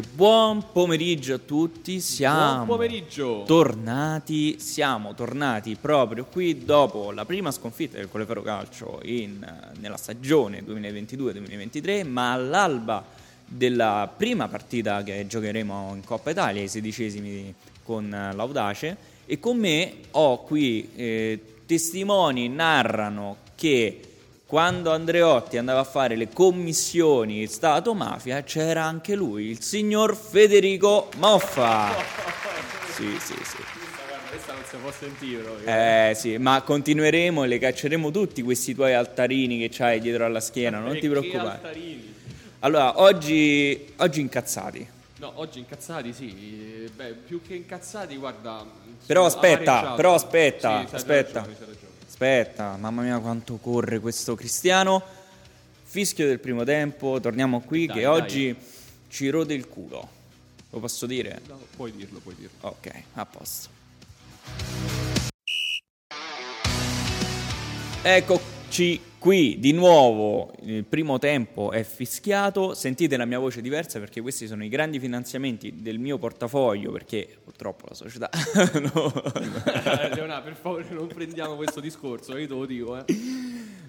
E buon pomeriggio a tutti, siamo tornati proprio qui dopo la prima sconfitta del Colleferro Calcio nella stagione 2022-2023, ma all'alba della prima partita che giocheremo in Coppa Italia, ai 16esimi con l'Audace, e con me ho qui testimoni narrano che quando Andreotti andava a fare le commissioni Stato-Mafia c'era anche lui, il signor Federico Moffa. Sì. Questa non si può sentire proprio. Sì, ma continueremo e le cacceremo tutti questi tuoi altarini che c'hai dietro alla schiena, non ti preoccupare. Altarini? Allora, oggi incazzati. No, oggi incazzati sì, beh, più che incazzati, guarda... Però aspetta, mamma mia quanto corre questo Cristiano. Fischio del primo tempo, torniamo qui dai, che dai. Oggi ci rode il culo. Lo posso dire? No, puoi dirlo. Ok, a posto. Eccoci qui di nuovo, il primo tempo è fischiato. Sentite la mia voce diversa perché questi sono i grandi finanziamenti del mio portafoglio, perché purtroppo la società no. Leonardo, per favore non prendiamo questo discorso, io te lo dico.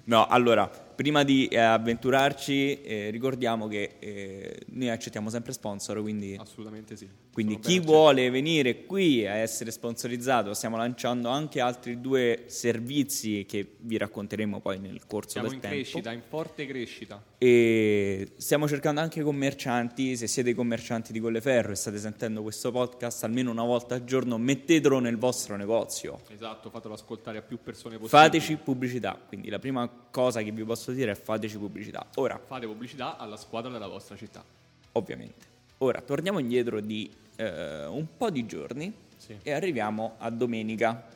No, allora, prima di avventurarci ricordiamo che noi accettiamo sempre sponsor, quindi assolutamente sì. Quindi chi vuole venire qui a essere sponsorizzato, stiamo lanciando anche altri due servizi che vi racconteremo poi nel corso del tempo. Siamo in forte crescita. E stiamo cercando anche commercianti, se siete commercianti di Colleferro e state sentendo questo podcast almeno una volta al giorno, mettetelo nel vostro negozio. Esatto, fatelo ascoltare a più persone possibile. Fateci pubblicità, quindi la prima cosa che vi posso dire è fateci pubblicità. Ora fate pubblicità alla squadra della vostra città, ovviamente. Ora torniamo indietro di un po' di giorni, sì. E arriviamo a domenica.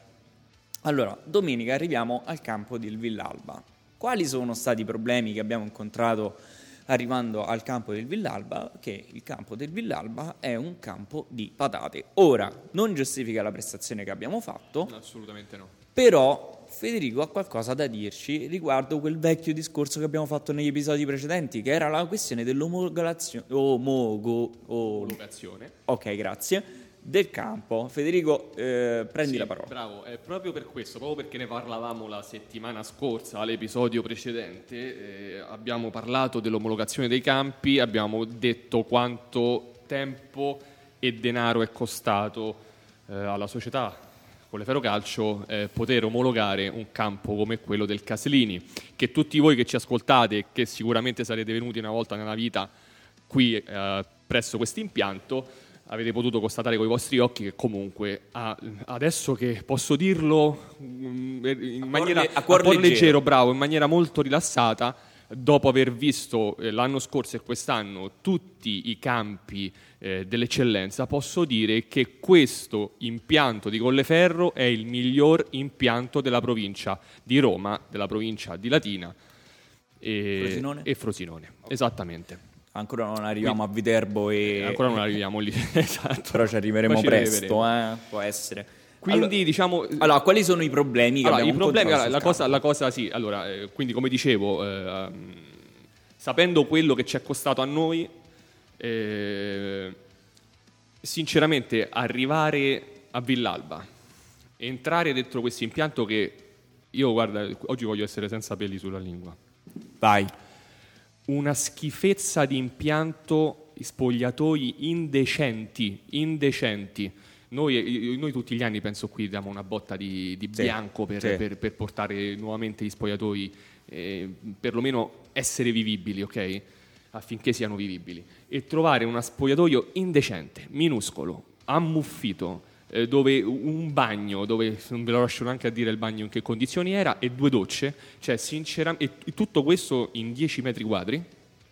Allora, domenica arriviamo al campo del Villalba. Quali sono stati i problemi che abbiamo incontrato arrivando al campo del Villalba? Che il campo del Villalba è un campo di patate. Ora, non giustifica la prestazione che abbiamo fatto, no, assolutamente no. Però Federico ha qualcosa da dirci riguardo quel vecchio discorso che abbiamo fatto negli episodi precedenti, che era la questione dell'omologazione. Ok, grazie. Del campo. Federico, prendi la parola. Bravo, è proprio per questo, proprio perché ne parlavamo la settimana scorsa, all'episodio precedente, abbiamo parlato dell'omologazione dei campi, abbiamo detto quanto tempo e denaro è costato alla società Colleferro Calcio poter omologare un campo come quello del Caslini, che tutti voi che ci ascoltate, che sicuramente sarete venuti una volta nella vita qui presso questo impianto, avete potuto constatare con i vostri occhi che comunque adesso che posso dirlo in maniera a cuor leggero, bravo, in maniera molto rilassata, dopo aver visto l'anno scorso e quest'anno tutti i campi dell'eccellenza, posso dire che questo impianto di Colleferro è il miglior impianto della provincia di Roma, della provincia di Latina e Frosinone. Okay. Esattamente. Ancora non arriviamo a Viterbo e ancora non arriviamo lì, esatto. Però ci arriveremo presto, può essere. Quindi allora, diciamo, allora quali sono i problemi che abbiamo incontrato? Quindi come dicevo, sapendo quello che ci è costato a noi, sinceramente arrivare a Villalba, entrare dentro questo impianto che io, guarda, oggi voglio essere senza peli sulla lingua. Vai. Una schifezza di impianto, spogliatoi indecenti. Noi tutti gli anni, penso, qui diamo una botta di bianco per portare nuovamente gli spogliatoi, perlomeno essere vivibili, ok? Affinché siano vivibili. E trovare uno spogliatoio indecente, minuscolo, ammuffito, dove un bagno, dove non ve lo lascio neanche a dire il bagno in che condizioni era, e due docce, cioè sinceramente, e tutto questo in 10 metri quadri,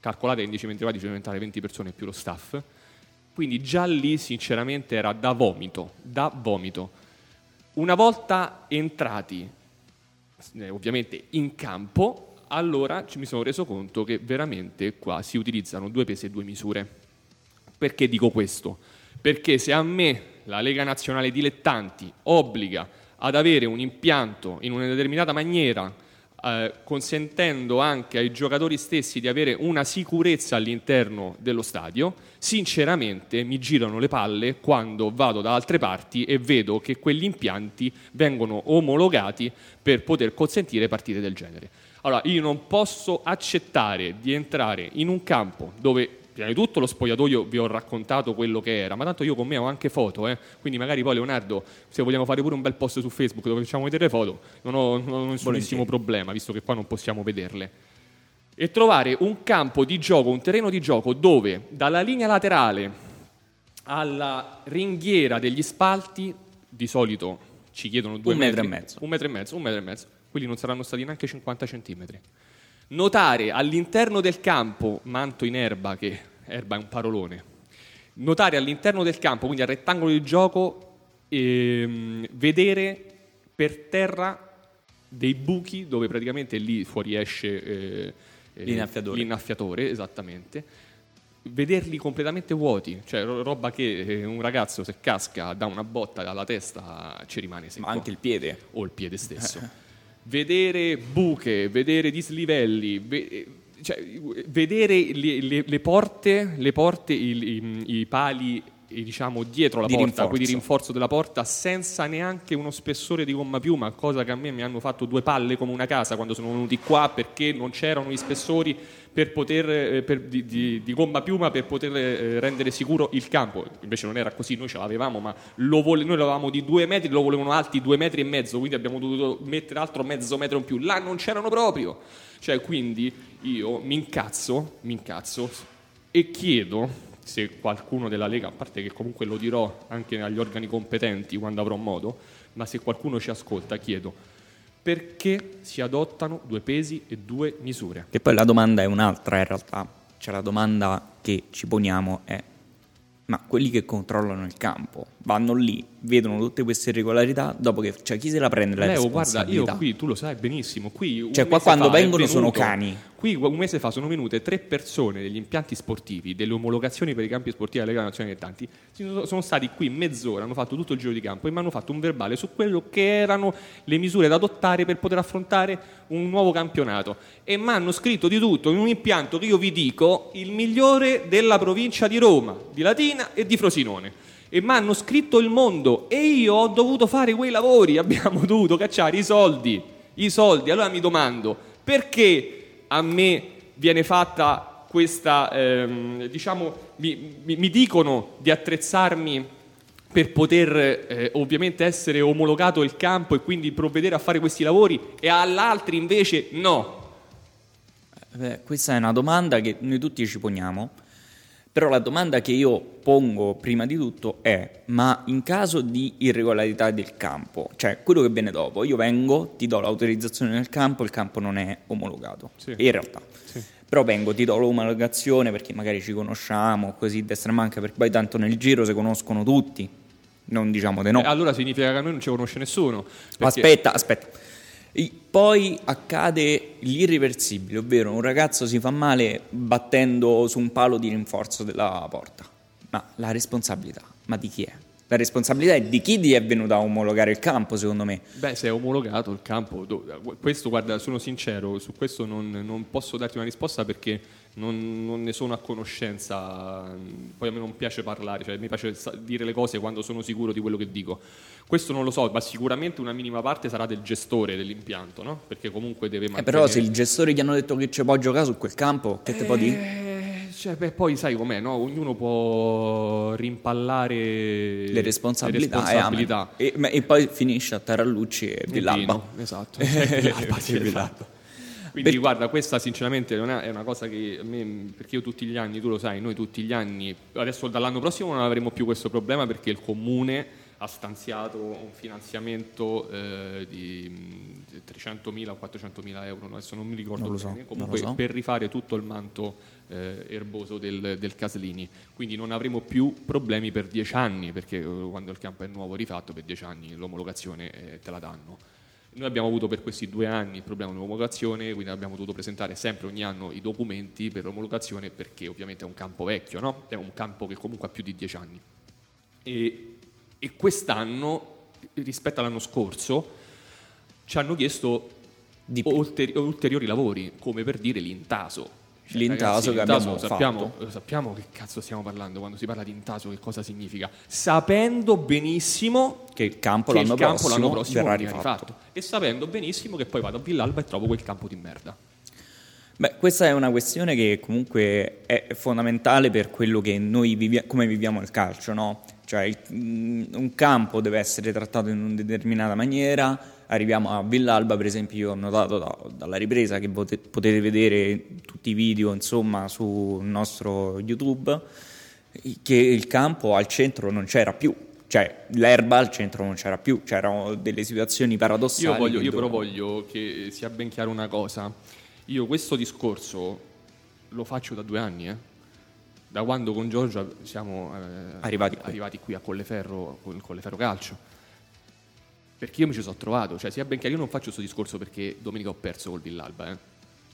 calcolate in 10 metri quadri ci devono entrare 20 persone più lo staff. Quindi già lì sinceramente era da vomito. Una volta entrati ovviamente in campo, allora mi sono reso conto che veramente qua si utilizzano due pesi e due misure. Perché dico questo? Perché se a me la Lega Nazionale Dilettanti obbliga ad avere un impianto in una determinata maniera consentendo anche ai giocatori stessi di avere una sicurezza all'interno dello stadio. Sinceramente mi girano le palle quando vado da altre parti e vedo che quegli impianti vengono omologati per poter consentire partite del genere. Allora, io non posso accettare di entrare in un campo dove, prima di tutto, lo spogliatoio, vi ho raccontato quello che era, ma tanto io con me ho anche foto, quindi magari poi, Leonardo, se vogliamo fare pure un bel post su Facebook dove facciamo vedere le foto, non ho nessunissimo problema, visto che qua non possiamo vederle. E trovare un campo di gioco, un terreno di gioco, dove dalla linea laterale alla ringhiera degli spalti, di solito ci chiedono un metro e mezzo, quelli non saranno stati neanche 50 centimetri. Notare all'interno del campo, manto in erba, che erba è un parolone, notare all'interno del campo, quindi al rettangolo di gioco, vedere per terra dei buchi dove praticamente lì fuoriesce l'inaffiatore, esattamente, vederli completamente vuoti, cioè roba che un ragazzo se casca da una botta dalla testa ci rimane secco. Ma anche il piede. O il piede stesso. Vedere buche, vedere dislivelli, vedere le porte, i pali, diciamo, dietro la porta, quindi rinforzo della porta, senza neanche uno spessore di gomma piuma, cosa che a me mi hanno fatto due palle come una casa quando sono venuti qua, perché non c'erano gli spessori di gomma piuma per poter rendere sicuro il campo. Invece non era così, noi ce l'avevamo, ma noi lo avevamo di 2 metri, lo volevano alti 2,5 metri, quindi abbiamo dovuto mettere altro mezzo metro in più, là non c'erano proprio, cioè, quindi io mi incazzo e chiedo se qualcuno della Lega, a parte che comunque lo dirò anche agli organi competenti quando avrò modo, ma se qualcuno ci ascolta, chiedo perché si adottano 2 pesi e 2 misure. Che poi la domanda è un'altra, in realtà. Cioè, la domanda che ci poniamo è: ma quelli che controllano il campo vanno lì, vedono tutte queste irregolarità, dopo che, cioè, chi se la prende la responsabilità? Guarda, io qui, tu lo sai benissimo, qui, cioè, qua quando vengono sono cani. Qui un mese fa sono venute 3 persone degli impianti sportivi, delle omologazioni per i campi sportivi della Lega Nazionale Dilettanti, sono stati qui mezz'ora, hanno fatto tutto il giro di campo e mi hanno fatto un verbale su quello che erano le misure da adottare per poter affrontare un nuovo campionato, e mi hanno scritto di tutto in un impianto che io vi dico il migliore della provincia di Roma, di Latina e di Frosinone, e mi hanno scritto il mondo, e io ho dovuto fare quei lavori, abbiamo dovuto cacciare i soldi. Allora mi domando, perché a me viene fatta questa, mi dicono di attrezzarmi per poter ovviamente essere omologato il campo e quindi provvedere a fare questi lavori, e all'altri invece no? Questa è una domanda che noi tutti ci poniamo. Però la domanda che io pongo prima di tutto è: ma in caso di irregolarità del campo, cioè quello che viene dopo, io vengo, ti do l'autorizzazione nel campo, il campo non è omologato, sì, in realtà, sì, però vengo, ti do l'omologazione perché magari ci conosciamo, così destra manca, perché poi tanto nel giro si conoscono tutti, non diciamo di no. Allora significa che a noi non ci conosce nessuno. Perché... Aspetta. Poi accade l'irreversibile, ovvero un ragazzo si fa male battendo su un palo di rinforzo della porta. Ma la responsabilità, ma di chi è? La responsabilità è di chi è venuto a omologare il campo, secondo me. Beh, se è omologato il campo, questo, guarda, sono sincero, su questo non posso darti una risposta perché non ne sono a conoscenza. Poi a me non piace parlare, cioè mi piace dire le cose quando sono sicuro di quello che dico. Questo non lo so, ma sicuramente una minima parte sarà del gestore dell'impianto, no? Perché comunque deve mantenere... Però se il gestore gli hanno detto che ci può giocare su quel campo, che te può dire? Cioè, poi sai com'è, no? Ognuno può rimpallare le responsabilità. E poi finisce a Tarallucci e Villalba. Esatto. Villalba. Quindi guarda, questa sinceramente non è una cosa che perché io tutti gli anni, tu lo sai, noi tutti gli anni, adesso dall'anno prossimo non avremo più questo problema perché il comune ha stanziato un finanziamento di 300.000 o 400.000 euro, adesso non mi ricordo bene, comunque per rifare tutto il manto erboso del Caslini, quindi non avremo più problemi per 10 anni, perché quando il campo è nuovo rifatto per 10 anni l'omologazione te la danno. Noi abbiamo avuto per questi 2 anni il problema dell'omologazione, quindi abbiamo dovuto presentare sempre ogni anno i documenti per l'omologazione, perché ovviamente è un campo vecchio, no? È un campo che comunque ha più di 10 anni, e quest'anno rispetto all'anno scorso ci hanno chiesto di ulteriori lavori, come per dire l'intaso. Cioè, l'intaso, ragazzi, che abbiamo fatto. Sappiamo che cazzo stiamo parlando quando si parla di intaso, che cosa significa, sapendo benissimo che il campo, che l'anno prossimo verrà rifatto, e sapendo benissimo che poi vado a Villalba e trovo quel campo di merda. Beh, questa è una questione che comunque è fondamentale per quello che noi come viviamo il calcio, no? Cioè un campo deve essere trattato in una determinata maniera. Arriviamo a Villalba, per esempio, io ho notato dalla ripresa che potete vedere tutti i video, insomma, sul nostro YouTube, che il campo al centro non c'era più. Cioè l'erba al centro non c'era più, c'erano delle situazioni paradossali. Io però voglio che sia ben chiara una cosa. Io questo discorso lo faccio da 2 anni, da quando con Giorgio siamo arrivati qui a Colleferro, con il Colleferro Calcio, perché io mi ci sono trovato. Cioè, sia ben chiaro, io non faccio questo discorso perché domenica ho perso col Villalba, eh. Cioè,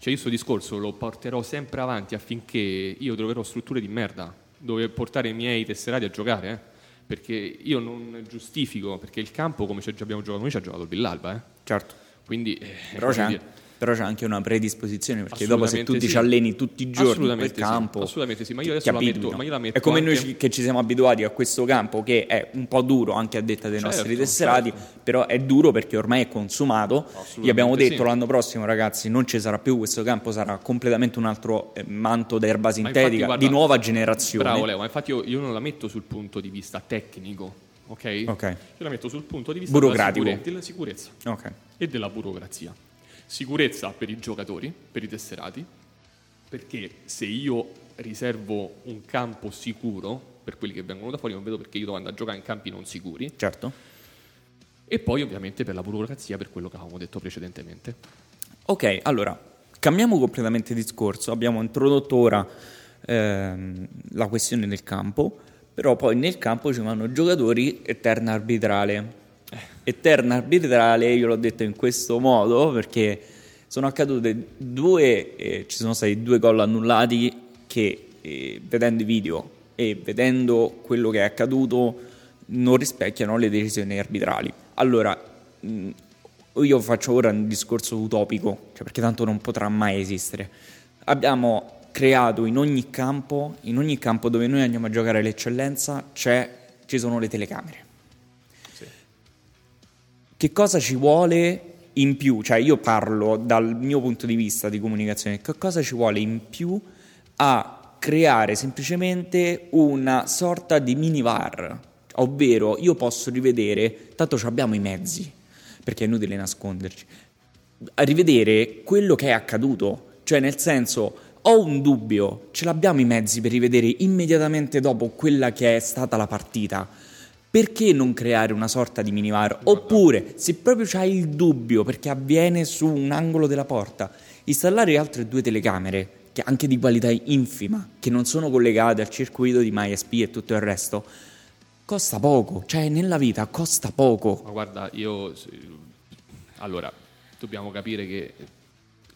io questo discorso lo porterò sempre avanti affinché io troverò strutture di merda dove portare i miei tesserati a giocare, perché io non giustifico, perché il campo, come ci abbiamo giocato noi, ci ha giocato il Villalba, certo. Quindi però c'è anche una predisposizione, perché dopo se tu ti alleni tutti i giorni in quel campo, assolutamente sì, ma io adesso la metto è come anche... noi che ci siamo abituati a questo campo, che è un po' duro anche a detta dei nostri tesserati, però è duro perché ormai è consumato. Gli abbiamo detto l'anno prossimo, ragazzi, non ci sarà più questo campo, sarà completamente un altro manto d'erba sintetica, infatti, guarda, di nuova generazione. Bravo Leo, ma infatti io non la metto sul punto di vista tecnico, ok? Io la metto sul punto di vista della sicurezza, e della burocrazia. Sicurezza per i giocatori, per i tesserati, perché se io riservo un campo sicuro per quelli che vengono da fuori, non vedo perché io devo andare a giocare in campi non sicuri. Certo. E poi ovviamente per la burocrazia, per quello che avevamo detto precedentemente. Ok, allora, cambiamo completamente discorso. Abbiamo introdotto ora la questione del campo, però poi nel campo ci vanno giocatori e terna arbitrale. Eterna arbitrale, io l'ho detto in questo modo perché sono accadute ci sono stati 2 gol annullati che, vedendo i video e vedendo quello che è accaduto, non rispecchiano le decisioni arbitrali. Allora, io faccio ora un discorso utopico, cioè perché tanto non potrà mai esistere. Abbiamo creato in ogni campo dove noi andiamo a giocare l'eccellenza ci sono le telecamere. Che cosa ci vuole in più? Cioè, io parlo dal mio punto di vista di comunicazione. Che cosa ci vuole in più a creare semplicemente una sorta di mini VAR? Ovvero, io posso rivedere, tanto abbiamo i mezzi, perché è inutile nasconderci, a rivedere quello che è accaduto. Cioè, nel senso, ho un dubbio, ce l'abbiamo i mezzi per rivedere immediatamente dopo quella che è stata la partita. Perché non creare una sorta di minivar? Oppure, se proprio c'hai il dubbio perché avviene su un angolo della porta, installare altre 2 telecamere, che anche di qualità infima, che non sono collegate al circuito di MySP e tutto il resto, costa poco. Cioè, nella vita costa poco. Ma guarda, allora, dobbiamo capire che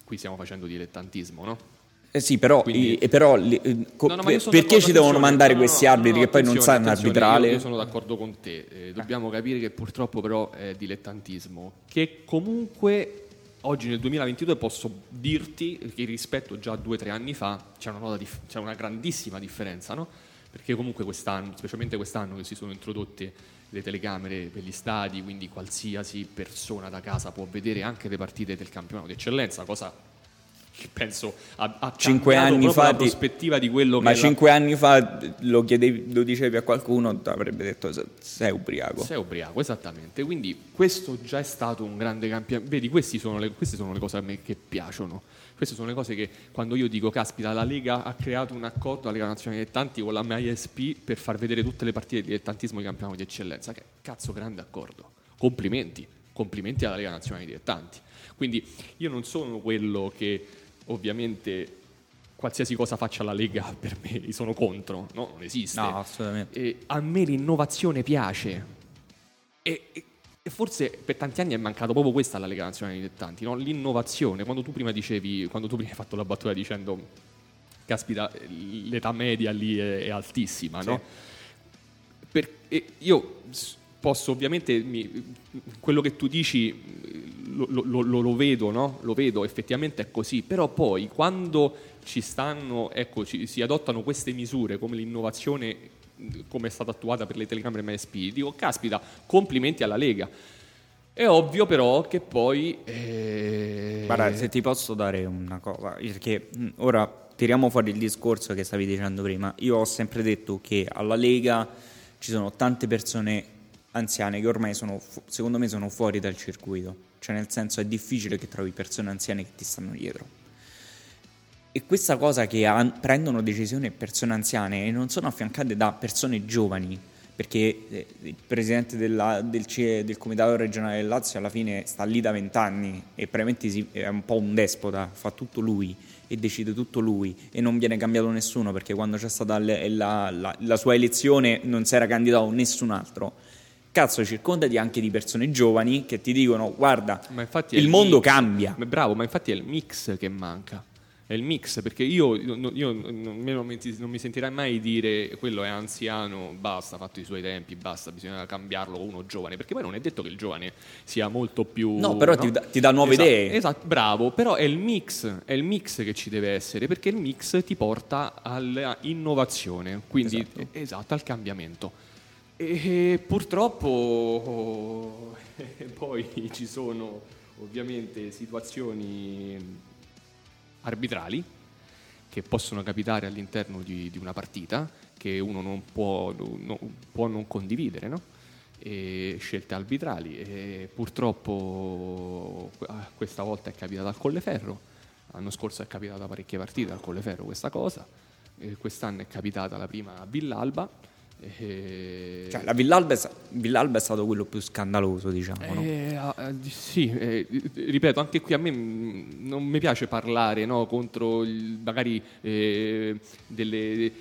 qui stiamo facendo dilettantismo, no? Sì, però, quindi, perché ci devono mandare questi arbitri che poi non sanno arbitrare? Io sono d'accordo con te, dobbiamo capire che purtroppo però è dilettantismo, che comunque oggi nel 2022 posso dirti che rispetto già a 2-3 anni fa c'è una grandissima differenza, no? Perché comunque quest'anno, specialmente quest'anno, che si sono introdotte le telecamere per gli stadi, quindi qualsiasi persona da casa può vedere anche le partite del campionato di eccellenza, cosa che penso a 5 anni fa la prospettiva di quello che... Ma 5 anni fa lo dicevi a qualcuno, ti avrebbe detto sei ubriaco, esattamente. Quindi questo già è stato un grande campione. Vedi, queste sono le cose a me che piacciono. Queste sono le cose che, quando io dico caspita, la Lega ha creato un accordo, la Lega Nazionale Dilettanti con la MySP, per far vedere tutte le partite di dilettantismo di campionato di eccellenza, che cazzo, grande accordo, complimenti alla Lega Nazionale Dilettanti. Quindi io non sono quello che... Ovviamente qualsiasi cosa faccia la Lega, per me sono contro, no? Non esiste. No, assolutamente. A me l'innovazione piace, e forse per tanti anni è mancato proprio questa alla Lega Nazionale Dilettanti, no? L'innovazione. Quando tu prima hai fatto la battuta dicendo caspita, l'età media lì è altissima, sì, no? Io posso, ovviamente, quello che tu dici lo vedo, no? Lo vedo, effettivamente è così, però poi quando ci stanno, ecco, si adottano queste misure come l'innovazione, come è stata attuata per le telecamere MySP, dico, caspita, complimenti alla Lega. È ovvio però che poi... Guarda, se ti posso dare una cosa, perché ora tiriamo fuori il discorso che stavi dicendo prima. Io ho sempre detto che alla Lega ci sono tante persone anziane che ormai sono, secondo me, sono fuori dal circuito. Cioè, nel senso, è difficile che trovi persone anziane che ti stanno dietro. E questa cosa che prendono decisioni persone anziane e non sono affiancate da persone giovani, perché il presidente del comitato regionale del Lazio alla fine sta lì da 20 anni e probabilmente è un po' un despota, fa tutto lui e decide tutto lui e non viene cambiato nessuno, perché quando c'è stata la sua elezione non si era candidato nessun altro. Cazzo, circondati anche di persone giovani che ti dicono guarda, il mondo cambia. Bravo, ma infatti è il mix che manca. È il mix, perché io non mi sentirai mai dire quello è anziano, basta, ha fatto i suoi tempi, basta, bisogna cambiarlo con uno giovane, perché poi non è detto che il giovane sia molto più... No, però no? Ti dà nuove idee. Esatto, bravo, però è il mix che ci deve essere, perché il mix ti porta all'innovazione, quindi esatto al cambiamento. E purtroppo poi ci sono ovviamente situazioni... arbitrali che possono capitare all'interno di una partita che uno non può non condividere, no? E scelte arbitrali, e purtroppo questa volta è capitata al Colleferro, l'anno scorso è capitata parecchie partite al Colleferro questa cosa, e quest'anno è capitata la prima a Villalba. Cioè, la Villalba è stato quello più scandaloso, diciamo, no? Sì, ripeto, anche qui a me non mi piace parlare, no, contro magari degli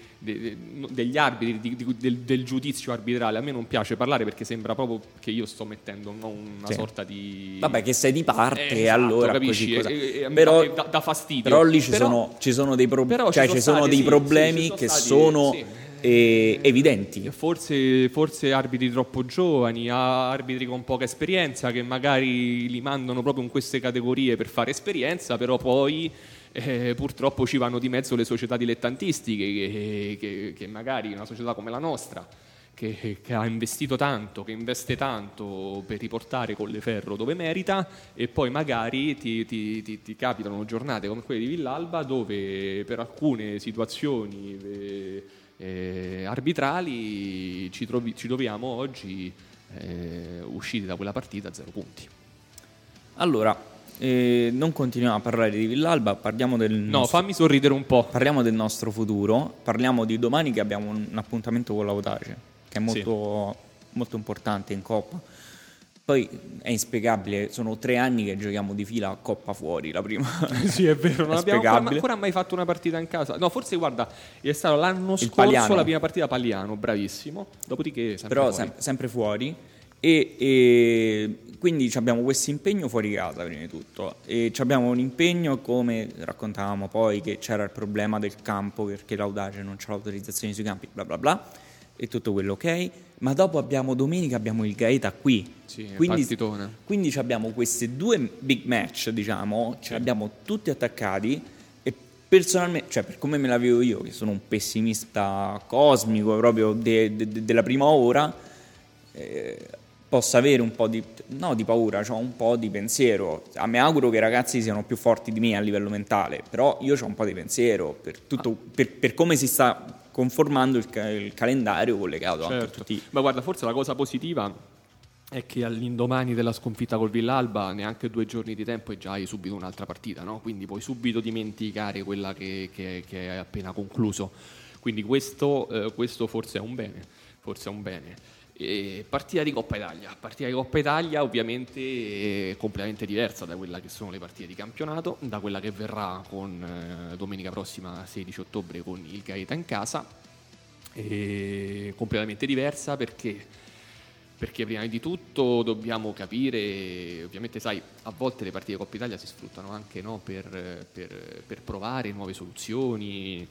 arbitri, del giudizio arbitrale. A me non piace parlare perché sembra proprio che io sto mettendo, no, una sorta di... Vabbè, che sei di parte, esatto, allora capisci, così, però da fastidio. Però lì ci sono dei problemi, cioè ci sono dei problemi che sono evidenti. Forse arbitri troppo giovani, arbitri con poca esperienza che magari li mandano proprio in queste categorie per fare esperienza, però poi purtroppo ci vanno di mezzo le società dilettantistiche che magari una società come la nostra che ha investito tanto, che investe tanto per riportare Colleferro dove merita, e poi magari ti capitano giornate come quelle di Villalba dove per alcune situazioni arbitrali ci troviamo oggi usciti da quella partita a 0 punti. Allora, non continuiamo a parlare di Villalba, parliamo del fammi sorridere un po'. Parliamo del nostro futuro, parliamo di domani che abbiamo un appuntamento con l'Audace, che è molto, molto importante in Coppa. Poi è inspiegabile, sono 3 anni che giochiamo di fila a Coppa fuori, la prima. Sì, è vero, non abbiamo ancora mai fatto una partita in casa. No, forse guarda, è stato l'anno scorso Paliano. La prima partita a Paliano, bravissimo. Dopodiché sempre però fuori. Sempre fuori e quindi abbiamo questo impegno fuori casa prima di tutto, e abbiamo un impegno, come raccontavamo poi, che c'era il problema del campo perché l'Audace non c'ha l'autorizzazione sui campi, bla bla bla. E tutto quello ok, ma dopo abbiamo domenica, abbiamo il Gaeta qui, quindi abbiamo questi 2 big match, diciamo, ce li abbiamo tutti attaccati. E personalmente, cioè, per come me la vedo io, che sono un pessimista cosmico proprio della prima ora, posso avere un po' di paura, cioè un po' di pensiero. Mi auguro che i ragazzi siano più forti di me a livello mentale, però io ho un po' di pensiero per tutto, per come si sta conformando il calendario collegato, certo, anche a tutti. Ma guarda, forse la cosa positiva è che all'indomani della sconfitta col Villalba, neanche 2 giorni di tempo e già hai subito un'altra partita, no? Quindi puoi subito dimenticare quella che è appena concluso. Quindi questo forse è un bene, E partita di Coppa Italia ovviamente è completamente diversa da quella che sono le partite di campionato, da quella che verrà con domenica prossima 16 ottobre con il Gaeta in casa. È completamente diversa perché prima di tutto dobbiamo capire, ovviamente sai, a volte le partite di Coppa Italia si sfruttano anche, no, per provare nuove soluzioni,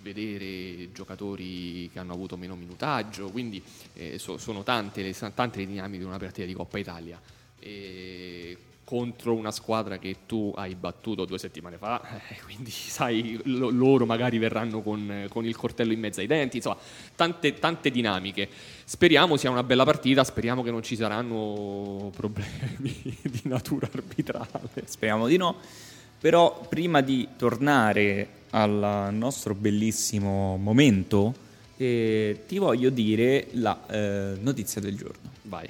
vedere giocatori che hanno avuto meno minutaggio, quindi sono tante le dinamiche di una partita di Coppa Italia. contro una squadra che tu hai battuto 2 settimane fa, quindi sai, loro magari verranno con il coltello in mezzo ai denti, insomma, tante dinamiche. Speriamo sia una bella partita, speriamo che non ci saranno problemi di natura arbitrale. Speriamo di no, però prima di tornare al nostro bellissimo momento, ti voglio dire la notizia del giorno. Vai.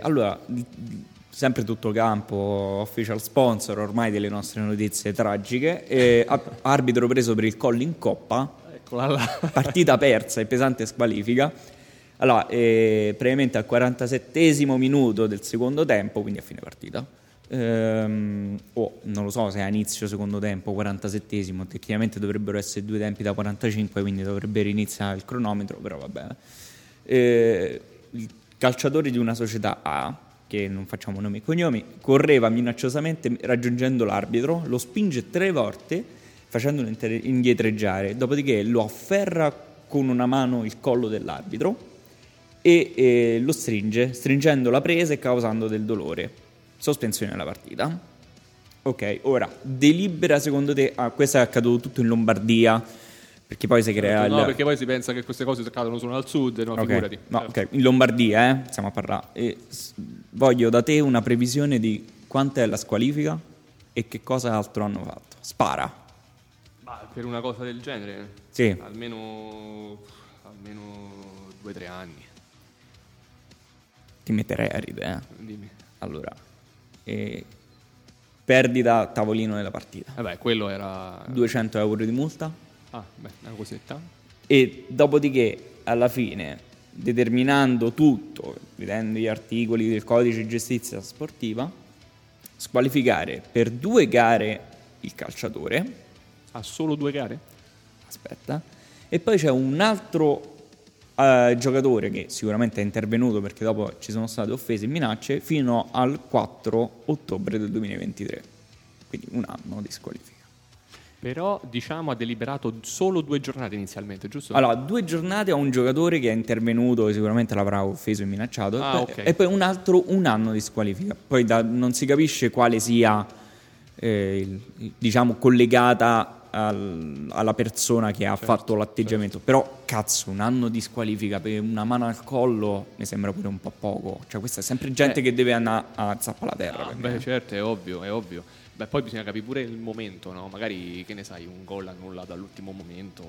Allora, sempre tutto campo, official sponsor ormai delle nostre notizie tragiche, arbitro preso per il collo in Coppa, partita persa e pesante squalifica. Allora, previamente al 47esimo minuto del secondo tempo, quindi a fine partita, non lo so se a inizio secondo tempo, 47esimo, tecnicamente dovrebbero essere 2 tempi da 45, quindi dovrebbe iniziare il cronometro, però va bene. Il calciatore di una società A, che non facciamo nomi e cognomi, correva minacciosamente raggiungendo l'arbitro, lo spinge 3 volte facendolo indietreggiare, dopodiché lo afferra con una mano il collo dell'arbitro e lo stringendo la presa e causando del dolore. Sospensione della partita. Ok, ora delibera secondo te, questo è accaduto tutto in Lombardia, perché poi si crea perché poi si pensa che queste cose accadono solo al sud, no? Okay. Figurati. No, ok, in Lombardia, stiamo a parlare. Voglio da te una previsione di quanta è la squalifica e che cosa altro hanno fatto. Spara. Ma per una cosa del genere? Sì. Almeno 2-3 anni. Ti metterei a ridere. Dimmi. Allora, perdita a tavolino della partita. Vabbè, quello era €200 di multa. Ah, beh, una cosetta. E dopodiché, alla fine, determinando tutto, vedendo gli articoli del codice di giustizia sportiva, squalificare per 2 gare il calciatore. Ha solo 2 gare? Aspetta. E poi c'è un altro giocatore che sicuramente è intervenuto, perché dopo ci sono state offese e minacce, fino al 4 ottobre del 2023. Quindi un anno di squalifica. Però, diciamo, ha deliberato solo 2 giornate inizialmente, giusto? Allora, 2 giornate a un giocatore che è intervenuto, sicuramente l'avrà offeso e minacciato, okay. E poi un altro 1 anno di squalifica. Poi non si capisce quale sia, diciamo, collegata alla persona che ha fatto l'atteggiamento. Però, cazzo, 1 anno di squalifica per una mano al collo mi sembra pure un po' poco. Cioè, questa è sempre gente che deve andare a zappa la terra. Beh, certo, è ovvio. Beh, poi bisogna capire pure il momento, no? Magari, che ne sai, un gol annullato all'ultimo momento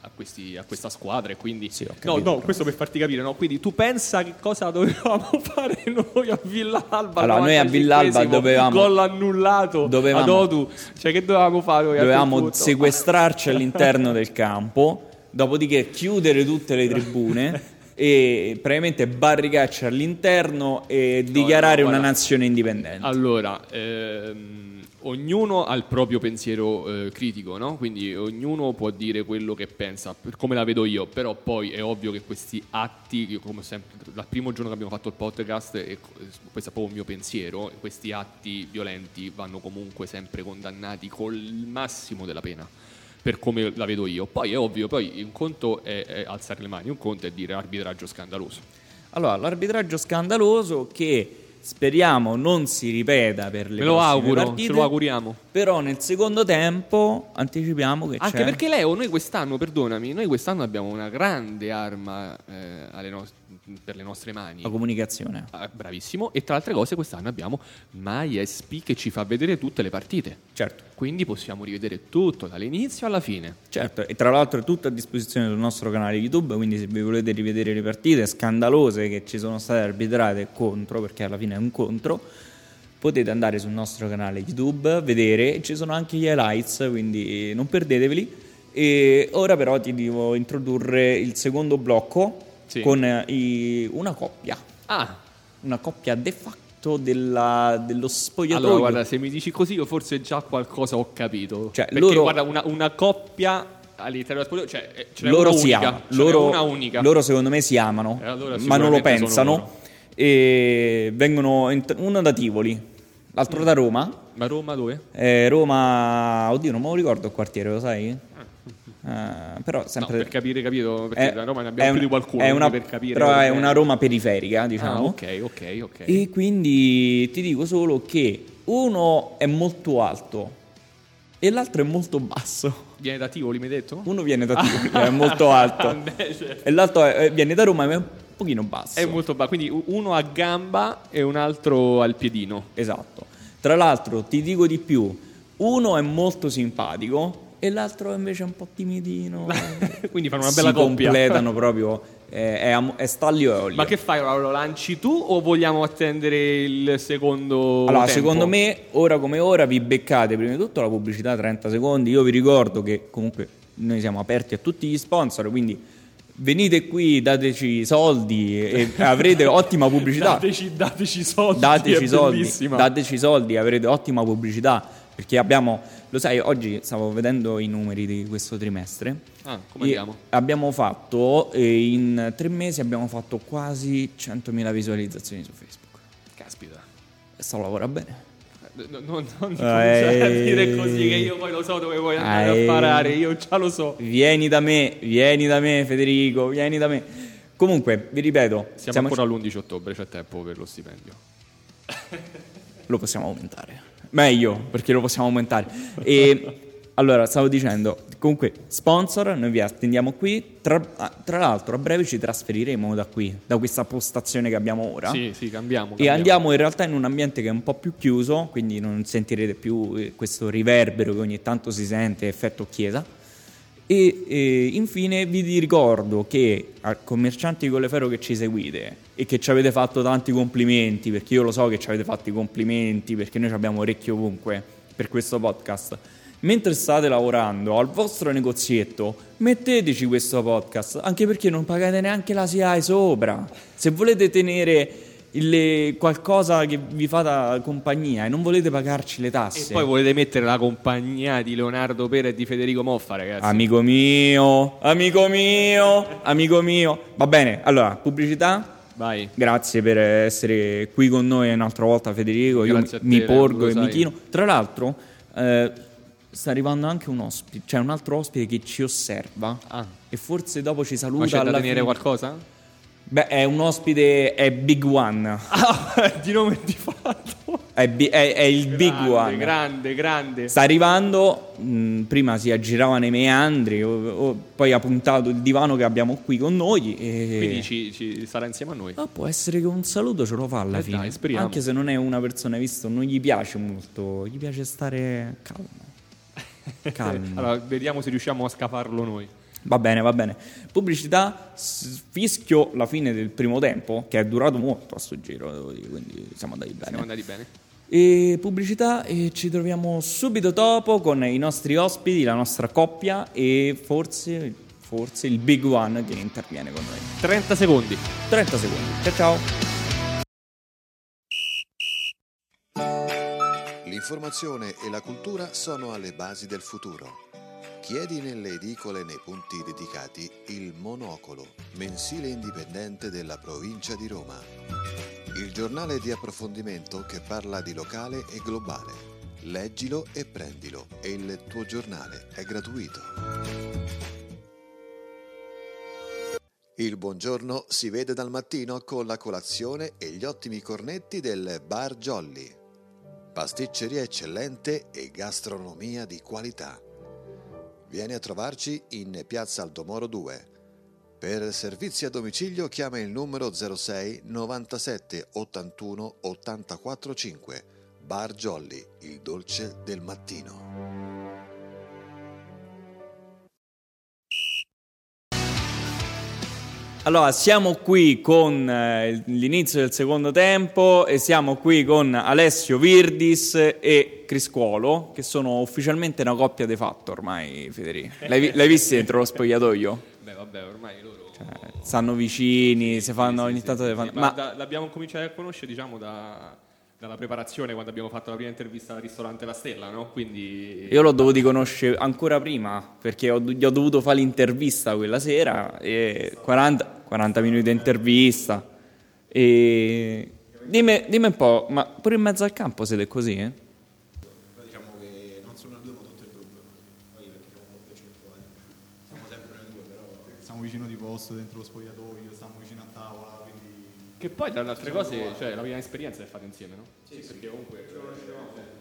a questa squadra, e quindi sì, capito, no, questo per farti capire, no? Quindi tu pensa che cosa dovevamo fare noi a Villalba. Allora, noi a Villalba dovevamo gol annullato ad Odu. Cioè, che dovevamo fare noi? Dovevamo sequestrarci all'interno del campo, dopodiché chiudere tutte le tribune e praticamente barricarci all'interno e dichiarare una nazione indipendente. Allora, ognuno ha il proprio pensiero critico, no? Quindi ognuno può dire quello che pensa, come la vedo io. Però poi è ovvio che questi atti, come sempre, dal primo giorno che abbiamo fatto il podcast, e questo è proprio il mio pensiero, questi atti violenti vanno comunque sempre condannati col massimo della pena, per come la vedo io. Poi è ovvio, poi un conto è alzare le mani, un conto è dire arbitraggio scandaloso. Allora, l'arbitraggio scandaloso che speriamo non si ripeta per le prossime partite. Ce lo auguriamo. Però nel secondo tempo anticipiamo che anche c'è. Perché Leo, noi quest'anno abbiamo una grande arma per le nostre mani. La comunicazione. Bravissimo. E tra altre cose quest'anno abbiamo MySP che ci fa vedere tutte le partite. Certo. Quindi possiamo rivedere tutto dall'inizio alla fine. Certo. E tra l'altro è tutto a disposizione del nostro canale YouTube, quindi se vi volete rivedere le partite scandalose che ci sono state arbitrate contro, perché alla fine è un contro, potete andare sul nostro canale YouTube, vedere, ci sono anche gli highlights, quindi non perdeteveli. E ora però ti devo introdurre il secondo blocco. Sì. Con una coppia. Ah, una coppia de facto dello spogliatoio. Allora, guarda, se mi dici così io forse già qualcosa ho capito. Cioè, perché loro, guarda, una coppia all'interno dello spogliatoio, cioè ce n'è loro una unica. Loro secondo me si amano, allora, ma non lo pensano. E vengono uno da Tivoli, l'altro da Roma. Ma Roma dove? Roma, oddio, non me lo ricordo il quartiere, lo sai? Però sempre no, per capire, capito, perché la Roma ne abbiamo più di qualcuno, per capire, però è una Roma periferica, diciamo. Ok. E quindi ti dico solo che uno è molto alto e l'altro è molto basso. Viene da Tivoli, mi hai detto? Uno viene da Tivoli, è molto alto. E l'altro viene da Roma, ma è un pochino basso. È molto basso, quindi uno a gamba e un altro al piedino. Esatto. Tra l'altro ti dico di più, uno è molto simpatico e l'altro invece è un po' timidino. Quindi fanno una bella coppia. Si completano proprio, è staglio e olio. Ma che fai, lo lanci tu o vogliamo attendere il secondo Allora, tempo? Secondo me, ora come ora, vi beccate prima di tutto la pubblicità, 30 secondi. Io vi ricordo che comunque noi siamo aperti a tutti gli sponsor, quindi venite qui, dateci soldi e avrete ottima pubblicità. Dateci soldi, bellissima. Dateci soldi, avrete ottima pubblicità. Perché abbiamo, lo sai, oggi stavo vedendo i numeri di questo trimestre. Come andiamo? Abbiamo fatto, in 3 mesi abbiamo fatto quasi 100.000 visualizzazioni su Facebook. Caspita. Sto lavora bene. Non a dire così che io poi lo so dove vuoi andare a parare, io già lo so. Vieni da me Federico, vieni da me. Comunque, vi ripeto, siamo ancora all'11 ottobre, c'è tempo per lo stipendio. Lo possiamo aumentare. Meglio, perché lo possiamo aumentare. E allora, stavo dicendo, comunque, sponsor, noi vi attendiamo qui. Tra l'altro, a breve ci trasferiremo da qui, da questa postazione che abbiamo ora. Sì, cambiamo. E andiamo in realtà in un ambiente che è un po' più chiuso, quindi non sentirete più questo riverbero che ogni tanto si sente, effetto chiesa. E infine vi ricordo che, a commercianti di Colleferro che ci seguite e che ci avete fatto tanti complimenti, perché io lo so che ci avete fatto i complimenti, perché noi abbiamo orecchio ovunque per questo podcast, mentre state lavorando al vostro negozietto, metteteci questo podcast, anche perché non pagate neanche la SIAE sopra. Se volete tenere qualcosa che vi fa da compagnia e non volete pagarci le tasse, e poi volete mettere la compagnia di Leonardo Pera e di Federico Moffa, ragazzi. Amico mio. Va bene, allora, pubblicità. Vai. Grazie per essere qui con noi un'altra volta, Federico. Grazie. Io mi porgo e mi chino. Tra l'altro, sta arrivando anche un ospite, cioè un altro ospite che ci osserva. E forse dopo ci saluta. Ma c'è da tenere qualcosa? Beh, è un ospite, è Big One. Di nome di fatto. È il grande, Big One. Grande. Sta arrivando, prima si aggirava nei meandri, poi ha puntato il divano che abbiamo qui con noi. Quindi ci sarà insieme a noi. Ma può essere che un saluto ce lo fa alla fine. Dai, speriamo. Anche se non è una persona, visto, non gli piace molto, gli piace stare calmo. Allora, vediamo se riusciamo a scaparlo noi. Va bene. Pubblicità, fischio, la fine del primo tempo, che è durato molto a sto giro, devo dire, quindi siamo andati bene. E pubblicità, e ci troviamo subito dopo con i nostri ospiti, la nostra coppia e forse il Big One che interviene con noi. 30 secondi. Ciao. L'informazione e la cultura sono alle basi del futuro. Chiedi nelle edicole e nei punti dedicati il Monocolo, mensile indipendente della provincia di Roma. Il giornale di approfondimento che parla di locale e globale. Leggilo e prendilo, e il tuo giornale è gratuito. Il buongiorno si vede dal mattino con la colazione e gli ottimi cornetti del Bar Jolly. Pasticceria eccellente e gastronomia di qualità. Vieni a trovarci in Piazza Aldomoro 2. Per servizi a domicilio chiama il numero 06 97 81 84 5. Bar Jolly, il dolce del mattino. Allora, siamo qui con l'inizio del secondo tempo e siamo qui con Alessio Virdis e Criscuolo, che sono ufficialmente una coppia de fatto ormai, Federico. L'hai visto dentro lo spogliatoio? Beh, vabbè, ormai loro stanno vicini, si fanno ogni tanto le fanno. Ma l'abbiamo cominciato a conoscere, diciamo, dalla preparazione, quando abbiamo fatto la prima intervista al ristorante La Stella, no? Quindi io l'ho dovuto conoscere ancora prima, perché gli ho dovuto fare l'intervista quella sera e 40 minuti di intervista. E dimmi un po', ma pure in mezzo al campo siete così, eh? vicino di posto, dentro lo spogliatoio, stanno vicino a tavola, quindi... Che poi tra le altre cose, cioè, la prima esperienza è fatta insieme, no? Sì, perché comunque...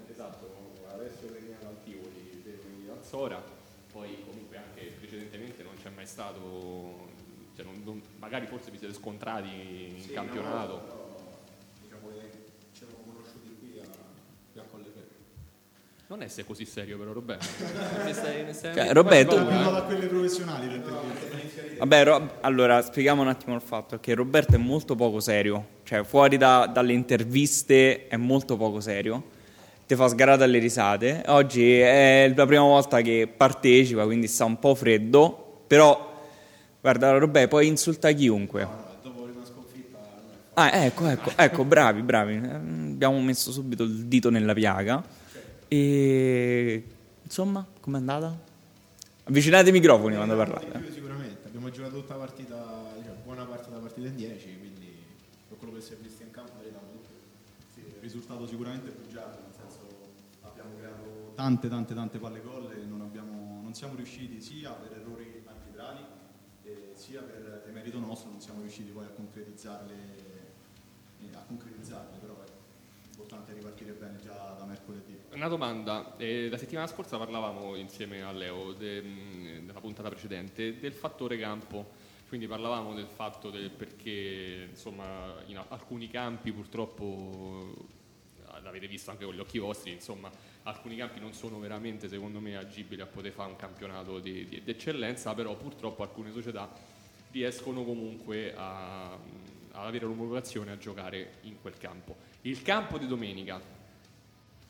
Esatto, adesso veniamo al Tivoli, veniamo al Sora, poi comunque anche precedentemente non c'è mai stato... Cioè, magari forse vi siete scontrati in campionato. No, diciamo che ci eravamo conosciuti qui a Colleferro. Non è se così serio però Roberto. Roberto da quelle professionali. Vabbè, allora spieghiamo un attimo il fatto che Roberto è molto poco serio, cioè fuori dalle interviste è molto poco serio, ti fa sgarare dalle risate. Oggi è la prima volta che partecipa, quindi sta un po' freddo, però guarda Roberto poi insulta chiunque. Dopo una sconfitta. Ecco, bravi. Abbiamo messo subito il dito nella piaga. E insomma, com'è andata? Avvicinate i microfoni quando parlate. Più, sicuramente, abbiamo giocato tutta la partita, cioè, buona parte della partita in 10, quindi per quello che si è visto in campo il risultato sicuramente è bugiato, nel senso abbiamo creato tante palle gol e non siamo riusciti sia per errori arbitrali sia per demerito nostro, non siamo riusciti poi a concretizzarle, però è importante ripartire bene già da mercoledì. Una domanda, la settimana scorsa parlavamo insieme a Leo della puntata precedente del fattore campo, quindi parlavamo del fatto del perché insomma in alcuni campi purtroppo, l'avete visto anche con gli occhi vostri, insomma alcuni campi non sono veramente secondo me agibili a poter fare un campionato d'eccellenza, però purtroppo alcune società riescono comunque ad avere l'omologazione a giocare in quel campo. Il campo di domenica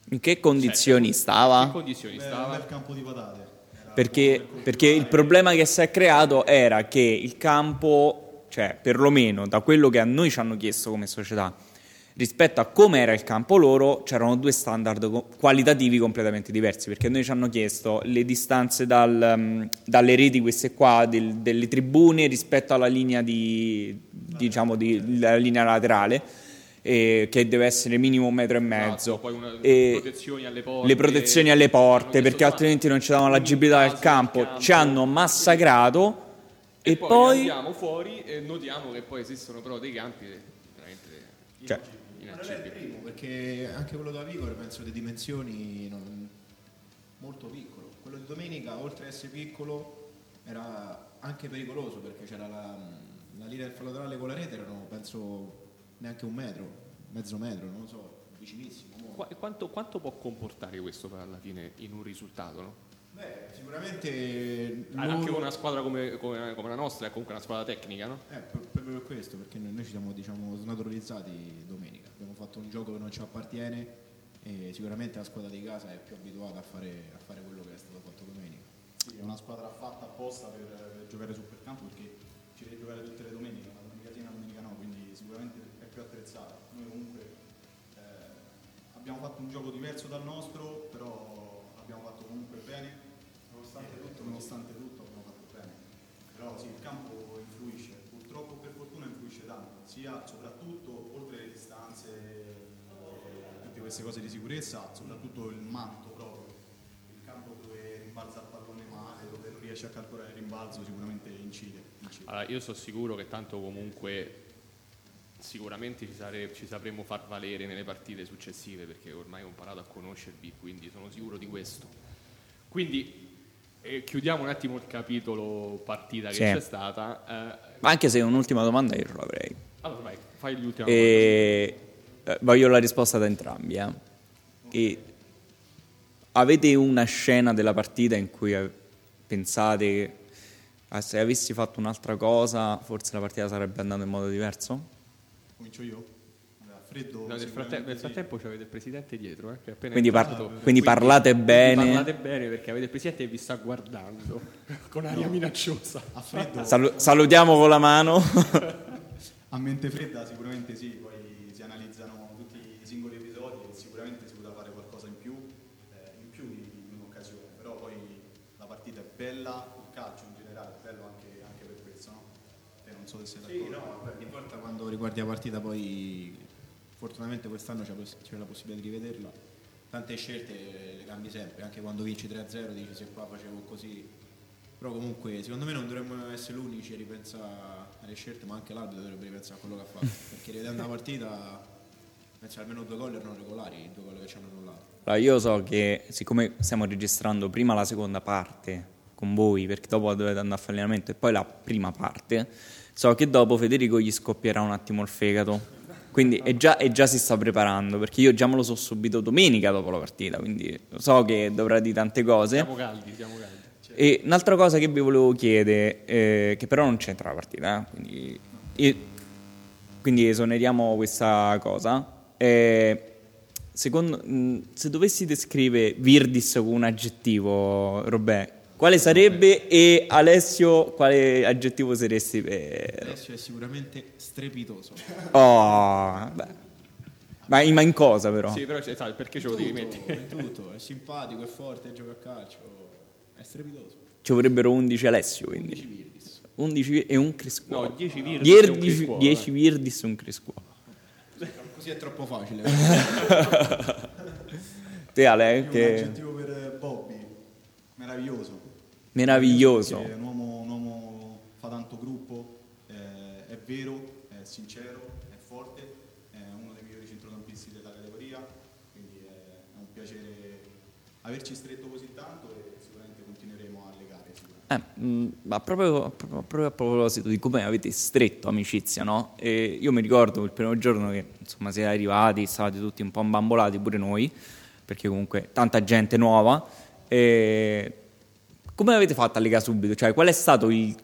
in che condizioni stava? Nel campo di patate. Perché il problema che si è creato era che il campo, cioè perlomeno da quello che a noi ci hanno chiesto come società, rispetto a come era il campo loro, c'erano due standard qualitativi completamente diversi, perché noi ci hanno chiesto le distanze dalle reti, queste qua, delle tribune rispetto alla linea la linea laterale, che deve essere minimo 1,5 metri, poi le protezioni alle porte perché altrimenti non ci davano l'agibilità del campo. Ci hanno massacrato e poi andiamo fuori e notiamo che poi esistono però dei campi veramente inaccessibili, perché anche quello da Vigor penso le dimensioni molto piccolo, quello di domenica oltre ad essere piccolo era anche pericoloso perché c'era la linea del fallotrale con la rete, erano penso neanche 1 metro, mezzo metro, non lo so, vicinissimo. Quanto può comportare questo poi alla fine in un risultato, no? Beh, sicuramente... Anche una squadra come la nostra è comunque una squadra tecnica, no? Proprio per questo, perché noi ci siamo, diciamo, snaturalizzati domenica. Abbiamo fatto un gioco che non ci appartiene e sicuramente la squadra di casa è più abituata a fare quello che è stato fatto domenica. Sì, è una squadra fatta apposta per giocare su quel campo, perché ci deve giocare tutte le domeniche, la domenica sì, la domenica no, quindi sicuramente... più attrezzata. Noi comunque abbiamo fatto un gioco diverso dal nostro, però abbiamo fatto comunque bene, nonostante tutto abbiamo fatto bene. Però sì, il campo influisce, purtroppo per fortuna influisce tanto, sia soprattutto oltre le distanze, tutte queste cose di sicurezza, soprattutto il matto proprio, il campo dove rimbalza il pallone male, dove non riesce a calcolare il rimbalzo sicuramente incide. Allora, io sono sicuro che tanto comunque... Sicuramente ci sapremo far valere nelle partite successive, perché ormai ho imparato a conoscervi, quindi sono sicuro di questo. Quindi chiudiamo un attimo il capitolo partita che c'è stata. Ma anche se un'ultima domanda io ce l'avrei. Allora vai, fai l'ultima domanda. Voglio la risposta da entrambi. Okay. Avete una scena della partita in cui pensate che se avessi fatto un'altra cosa forse la partita sarebbe andata in modo diverso? Comincio io. Freddo. No, nel frattempo c'avete il presidente dietro, che appena quindi parlate bene. Quindi parlate bene perché avete il presidente e vi sta guardando con aria minacciosa. A freddo. Salutiamo con la mano. A mente fredda sicuramente sì, poi si analizzano tutti i singoli episodi e sicuramente si potrà fare qualcosa in più di un'occasione, però poi la partita è bella, il calcio in generale è bello anche per questo, no? Non so se sei d'accordo. Sì, no, importa quando riguardi la partita, poi fortunatamente quest'anno c'è la possibilità di rivederla. Tante scelte le cambi sempre, anche quando vinci 3-0 dici se qua facevo così però comunque secondo me non dovremmo essere l'unici a ripensare alle scelte, ma anche l'arbitro dovrebbe ripensare a quello che ha fatto, perché rivedendo la partita penso almeno due gol erano regolari, due gol che ci hanno annullato. Allora, io so che siccome stiamo registrando prima la seconda parte con voi, perché dopo dovete andare a fare allenamento e poi la prima parte, so che dopo Federico gli scoppierà un attimo il fegato, quindi è già si sta preparando, perché io già me lo so subito domenica dopo la partita, quindi so che dovrà dire tante cose. Siamo caldi. Cioè. E un'altra cosa che vi volevo chiedere, che però non c'entra la partita, quindi esoneriamo questa cosa, secondo, se dovessi descrivere Virdis con un aggettivo, Robè, quale sarebbe, e Alessio quale aggettivo saresti per... Alessio è sicuramente strepitoso. Oh, beh. Ma in cosa però? Sì, però c'è, sai, perché ce lo devi mettere? È tutto, è simpatico, è forte, gioca a calcio, è strepitoso. Ci vorrebbero 11 Alessio, quindi. 11 Virdis. 11 e un Criscuolo. No, 10 Virdis e un Criscuolo. 10 Virdis e un Criscuolo. Così è troppo facile. Te Ale, che... Un aggettivo per Bobby. Meraviglioso. È un uomo fa tanto gruppo, è vero, è sincero, è forte, è uno dei migliori centrocampisti della categoria, quindi è un piacere averci stretto così tanto e sicuramente continueremo a legare. Ma proprio a proposito di come avete stretto amicizia, no? E io mi ricordo il primo giorno che insomma siete arrivati, stavate tutti un po' imbambolati pure noi, perché comunque tanta gente nuova. Come avete fatto a legare subito? Cioè, qual è stato il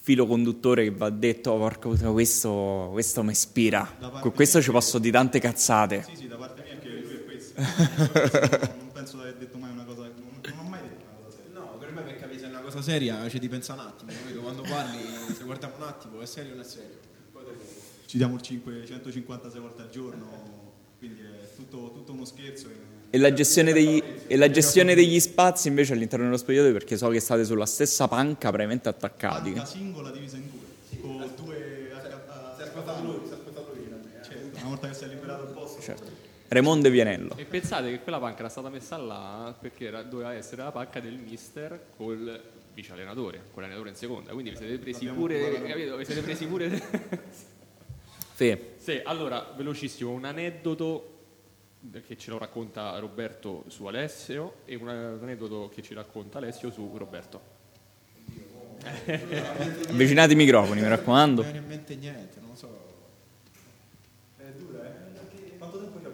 filo conduttore che vi ha detto questo mi ispira, con questo ci posso dire tante cazzate? Sì, da parte mia anche lui è questo. Non penso di aver detto mai una cosa, non ho mai detto una cosa seria. No, per me, per capire se è una cosa seria ci ti pensa un attimo, capito? Quando parli se guardiamo un attimo, è serio o non è serio? Poi ci diamo il 156 volte al giorno, quindi è tutto uno scherzo. E la gestione degli spazi invece all'interno dello spogliatoio, perché so che state sulla stessa panca praticamente attaccati. Una singola divisa in due, sì, con due si è aspettato lui da me, certo. Una volta che si è liberato il posto, certo. Raimondo e Vianello. E pensate che quella panca era stata messa là perché doveva essere la panca del mister col vice allenatore, con l'allenatore in seconda, quindi vi siete presi pure Sì, allora velocissimo, un aneddoto che ce lo racconta Roberto su Alessio e un aneddoto che ci racconta Alessio su Roberto. Avvicinate i microfoni, mi raccomando. Non mi viene in mente niente, non lo so.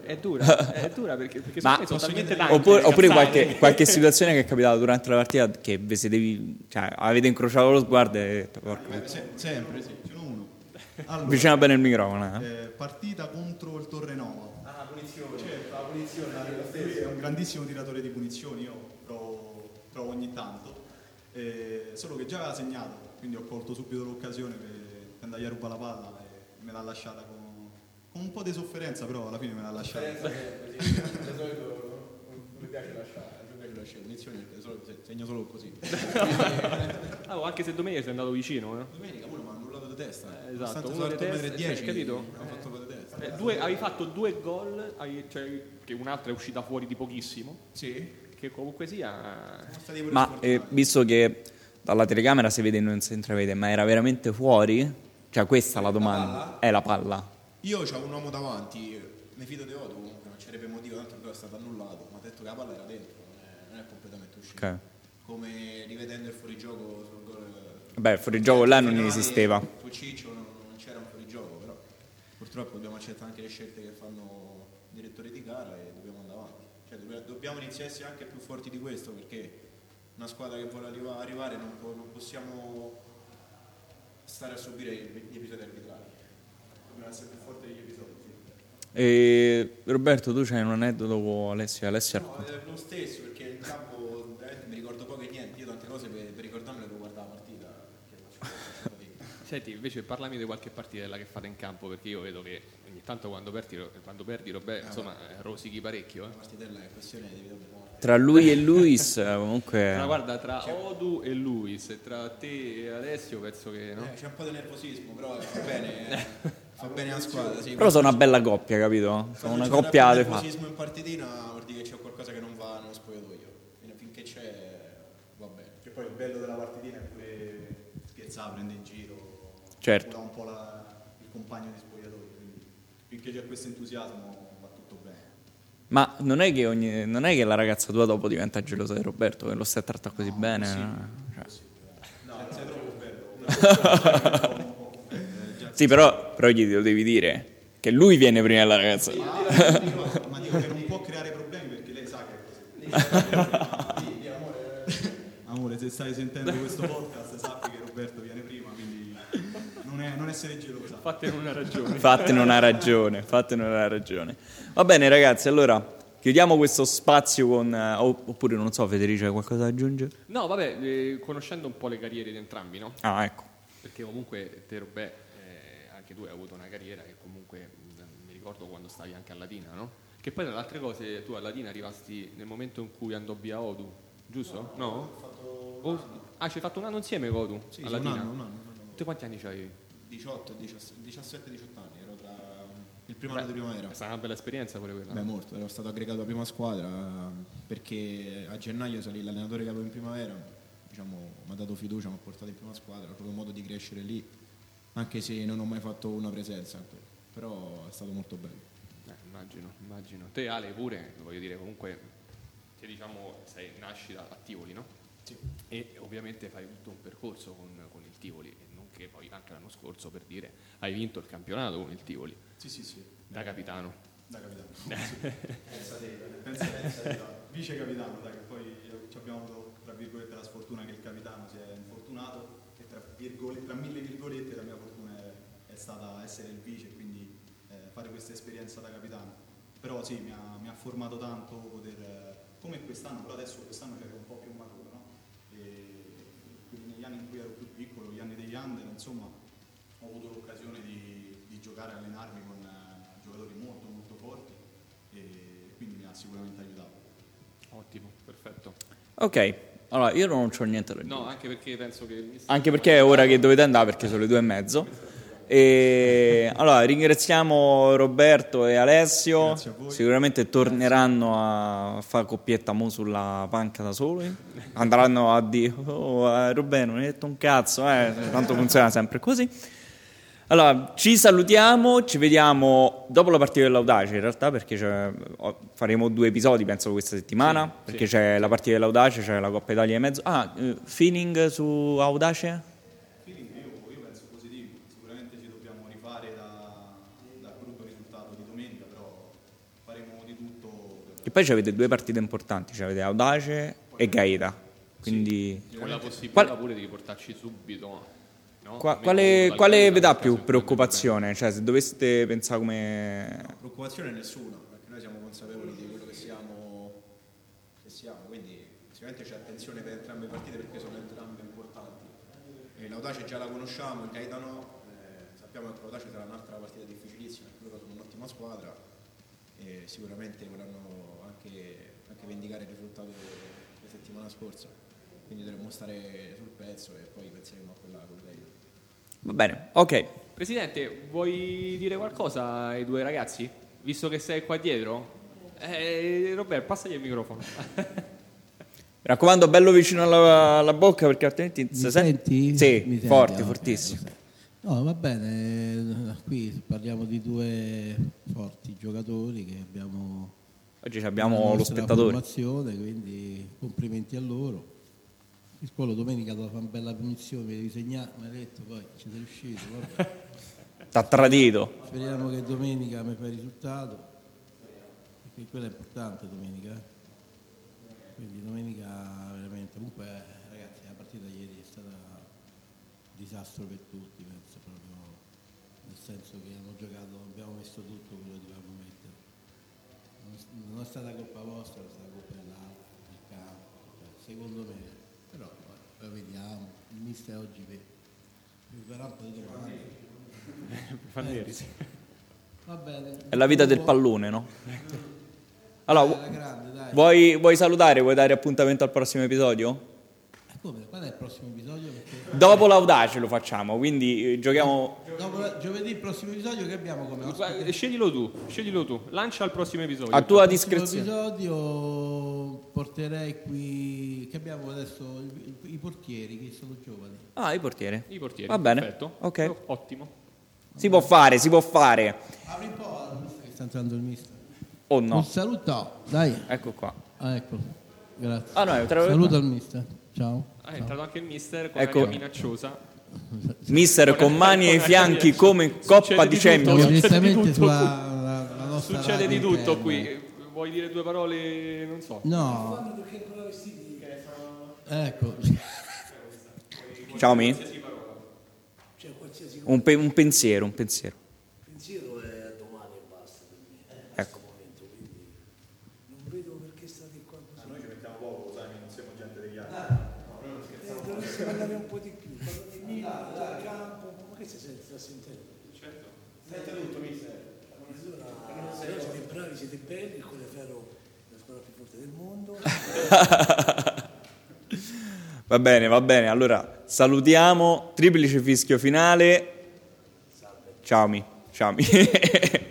È dura perché sono talmente tanti. Oppure qualche situazione che è capitata durante la partita che vi siete, cioè, avete incrociato lo sguardo e... Sempre, sì. Allora, vicina bene il microfono. Partita contro il Torre Nova. Punizione. Certo, la punizione. Lui è un grandissimo tiratore di punizioni, io provo ogni tanto. Solo che già aveva segnato, quindi ho colto subito l'occasione per andare a rubare la palla e me l'ha lasciata con un po' di sofferenza, però alla fine me l'ha lasciata. Di solito non mi piace lasciare. Punizioni, segno solo così. Anche se domenica sei andato vicino. Domenica uno mi ha annullato di testa. Esatto, uno di testa, 10, capito? Avevi fatto due gol, cioè, che un'altra è uscita fuori di pochissimo. Sì. Che comunque sia. Ma visto che dalla telecamera si vede e non si intravede, ma era veramente fuori? Cioè, questa è la domanda. È la palla. Io c'ho un uomo davanti, mi fido di Odu, comunque non c'era motivo, tanto che è stato annullato, ma ha detto che la palla era dentro. Non è completamente uscito, okay. Come rivedendo il fuorigioco sul gol. Beh, il fuorigioco là non esisteva. Su Ciccio non c'era un fuorigioco, però purtroppo dobbiamo accettare anche le scelte che fanno i direttori di gara e dobbiamo andare avanti. Cioè, dobbiamo iniziare a essere anche più forti di questo, perché una squadra che vuole arrivare non possiamo stare a subire gli episodi arbitrali. Dobbiamo essere più forti degli episodi. E Roberto, tu c'hai un aneddoto con Alessio? No, lo stesso, perché in campo mi ricordo poco e niente. Io tante cose per ricordarmele devo guardare la partita, partita. Senti, invece parlami di qualche partitella che fate in campo, perché io vedo che ogni tanto quando perdi Roberto, insomma, rosichi parecchio. La partitella è questione di vita o morte. Tra lui e Luis comunque tra Odu e Luis e tra te e Alessio penso che no? C'è un po' di nervosismo, però va bene. Fa bene la squadra, sì. Però sono una bella coppia, capito? Sono una coppia di fatti. In partitina vuol dire che c'è qualcosa che non va nello spogliatoio. Finché c'è, va bene. poi il bello della partitina è pure scherzare, prendere in giro, certo, un po' il compagno di spogliatoio, quindi finché c'è questo entusiasmo va tutto bene. Ma non è che la ragazza tua dopo diventa gelosa di Roberto, che lo stai trattando così bene? Sì, però gli lo devi dire che lui viene prima della ragazza. Ma dico che non può creare problemi perché lei sa che è così. Amore, se stai sentendo questo podcast sappi che Roberto viene prima, quindi non essere gelosa. Fattene una ragione. Va bene ragazzi, allora chiudiamo questo spazio con oppure non so, Federico, hai qualcosa da aggiungere? No, vabbè, conoscendo un po' le carriere di entrambi, no? Ah, ecco. Perché comunque te, Roberto, anche tu hai avuto una carriera che comunque mi ricordo quando stavi anche a Latina, no? Che poi tra le altre cose tu a Latina arrivasti nel momento in cui andò via Odu, giusto? No? Ci hai fatto un anno insieme con Odu? Sì, a Latina? Un anno. Tu quanti anni c'hai? 17-18 anni, ero tra... Il primo anno di primavera. È stata una bella esperienza pure quella. Beh, molto, ero stato aggregato alla prima squadra perché a gennaio salì l'allenatore che avevo in primavera, diciamo, mi ha dato fiducia, mi ha portato in prima squadra, ho avuto modo di crescere lì, anche se non ho mai fatto una presenza, però è stato molto bello. Immagino. Te Ale pure, voglio dire, comunque te diciamo nasci a Tivoli, no? Sì. E ovviamente fai tutto un percorso con il Tivoli. Che poi anche l'anno scorso, per dire, hai vinto il campionato con il Tivoli. Sì. Da capitano. Sì. Pensa te, vice capitano, che poi ci abbiamo avuto, tra virgolette, la sfortuna che il capitano si è infortunato e tra mille virgolette la mia fortuna è stata essere il vice, quindi fare questa esperienza da capitano. Però sì, mi ha formato tanto poter, come quest'anno, però adesso quest'anno c'ero un po' più maturo, no? Quindi negli anni in cui ero più piccolo, gli anni degli under, insomma, ho avuto l'occasione di giocare e allenarmi con giocatori molto molto forti e quindi mi ha sicuramente aiutato. Ottimo, perfetto. Ok, allora io non c'ho niente da dire. No, anche perché penso che... Anche perché è ora che dovete andare perché sono le 2:30. E allora ringraziamo Roberto e Alessio, sicuramente torneranno a fare coppietta mo sulla panca da soli, andranno a dire Roberto non hai detto un cazzo, tanto funziona sempre così. Allora ci salutiamo, ci vediamo dopo la partita dell'Audace in realtà, perché faremo 2 episodi penso questa settimana, sì, perché sì, c'è la partita dell'Audace, c'è la Coppa Italia e mezzo. Feeling su Audace? E poi avete 2 partite importanti, avete Audace poi e Gaeta, quindi sì, con la possibilità pure di riportarci subito, no? Quale vi dà più preoccupazione? Cioè se doveste pensare come... No, preoccupazione nessuna, perché noi siamo consapevoli di quello che siamo, quindi sicuramente c'è attenzione per entrambe le partite perché sono entrambe importanti. E l'Audace già la conosciamo, il Gaeta no, sappiamo che l'Audace sarà un'altra partita difficilissima, loro sono un'ottima squadra e sicuramente vorranno anche vendicare il risultato della settimana scorsa, quindi dovremmo stare sul pezzo e poi penseremo a quella collega. Va bene, ok. Presidente, vuoi dire qualcosa ai 2 ragazzi? Visto che sei qua dietro? Roberto, passagli il microfono. Mi raccomando, bello vicino alla bocca perché altrimenti... Senti? Sì, mi forte, senti, fortissimo. Okay. No, va bene, qui parliamo di 2 forti giocatori che abbiamo... Oggi abbiamo lo spettatore. Quindi complimenti a loro. Il Criscuolo domenica dopo una bella punizione, mi hai detto, poi ci sei riuscito. T'ha tradito. Speriamo che domenica mi fai il risultato, perché quello è importante domenica. Quindi domenica veramente, comunque ragazzi la partita ieri è stata un disastro per tutti, penso proprio, nel senso che hanno giocato, abbiamo messo tutto quello che dovevamo mettere. Non è stata colpa vostra, è stata colpa dell'altro, del campo, secondo me, però poi vediamo, il mister oggi farà un po' di domande. Va bene. È la vita del pallone, no? Allora, grande, vuoi salutare, vuoi dare appuntamento al prossimo episodio? Qual è il prossimo episodio? Perché... Dopo l'Audace lo facciamo, quindi giochiamo. Giovedì il prossimo episodio che abbiamo come ospite? Sceglilo tu, lancia il prossimo episodio. A tua discrezione. Il prossimo episodio porterei qui, che abbiamo adesso i portieri che sono giovani. Ah, i portieri. Va bene. Perfetto. Okay. Ottimo. Si può fare. Apri un po', sta entrando il mister. Oh no. Un saluto, dai. Ecco qua. Ah, ecco. Grazie. Ah, no, saluto al mister. Ciao. È entrato anche il mister con l'aria minacciosa. Mister con mani ai fianchi come Coppa di Champions. Succede di tutto qui. Vuoi dire due parole? Non so. No. Ecco. Ciao mi. Un pensiero. Il pensiero è domani e basta per me. Ecco. Non vedo perché state qua così. Noi ci mettiamo poco, sai, non siamo gente degli altri. Dovresti parlare un po' di più, parlare di Milano, del campo, ma che si sente da sentire? Certo, sente tutto, mister. Allora, siete bravi, siete belli, il Colleferro è la squadra più forte del mondo. Va bene, allora salutiamo, triplice fischio finale. Salve. Ciao mi.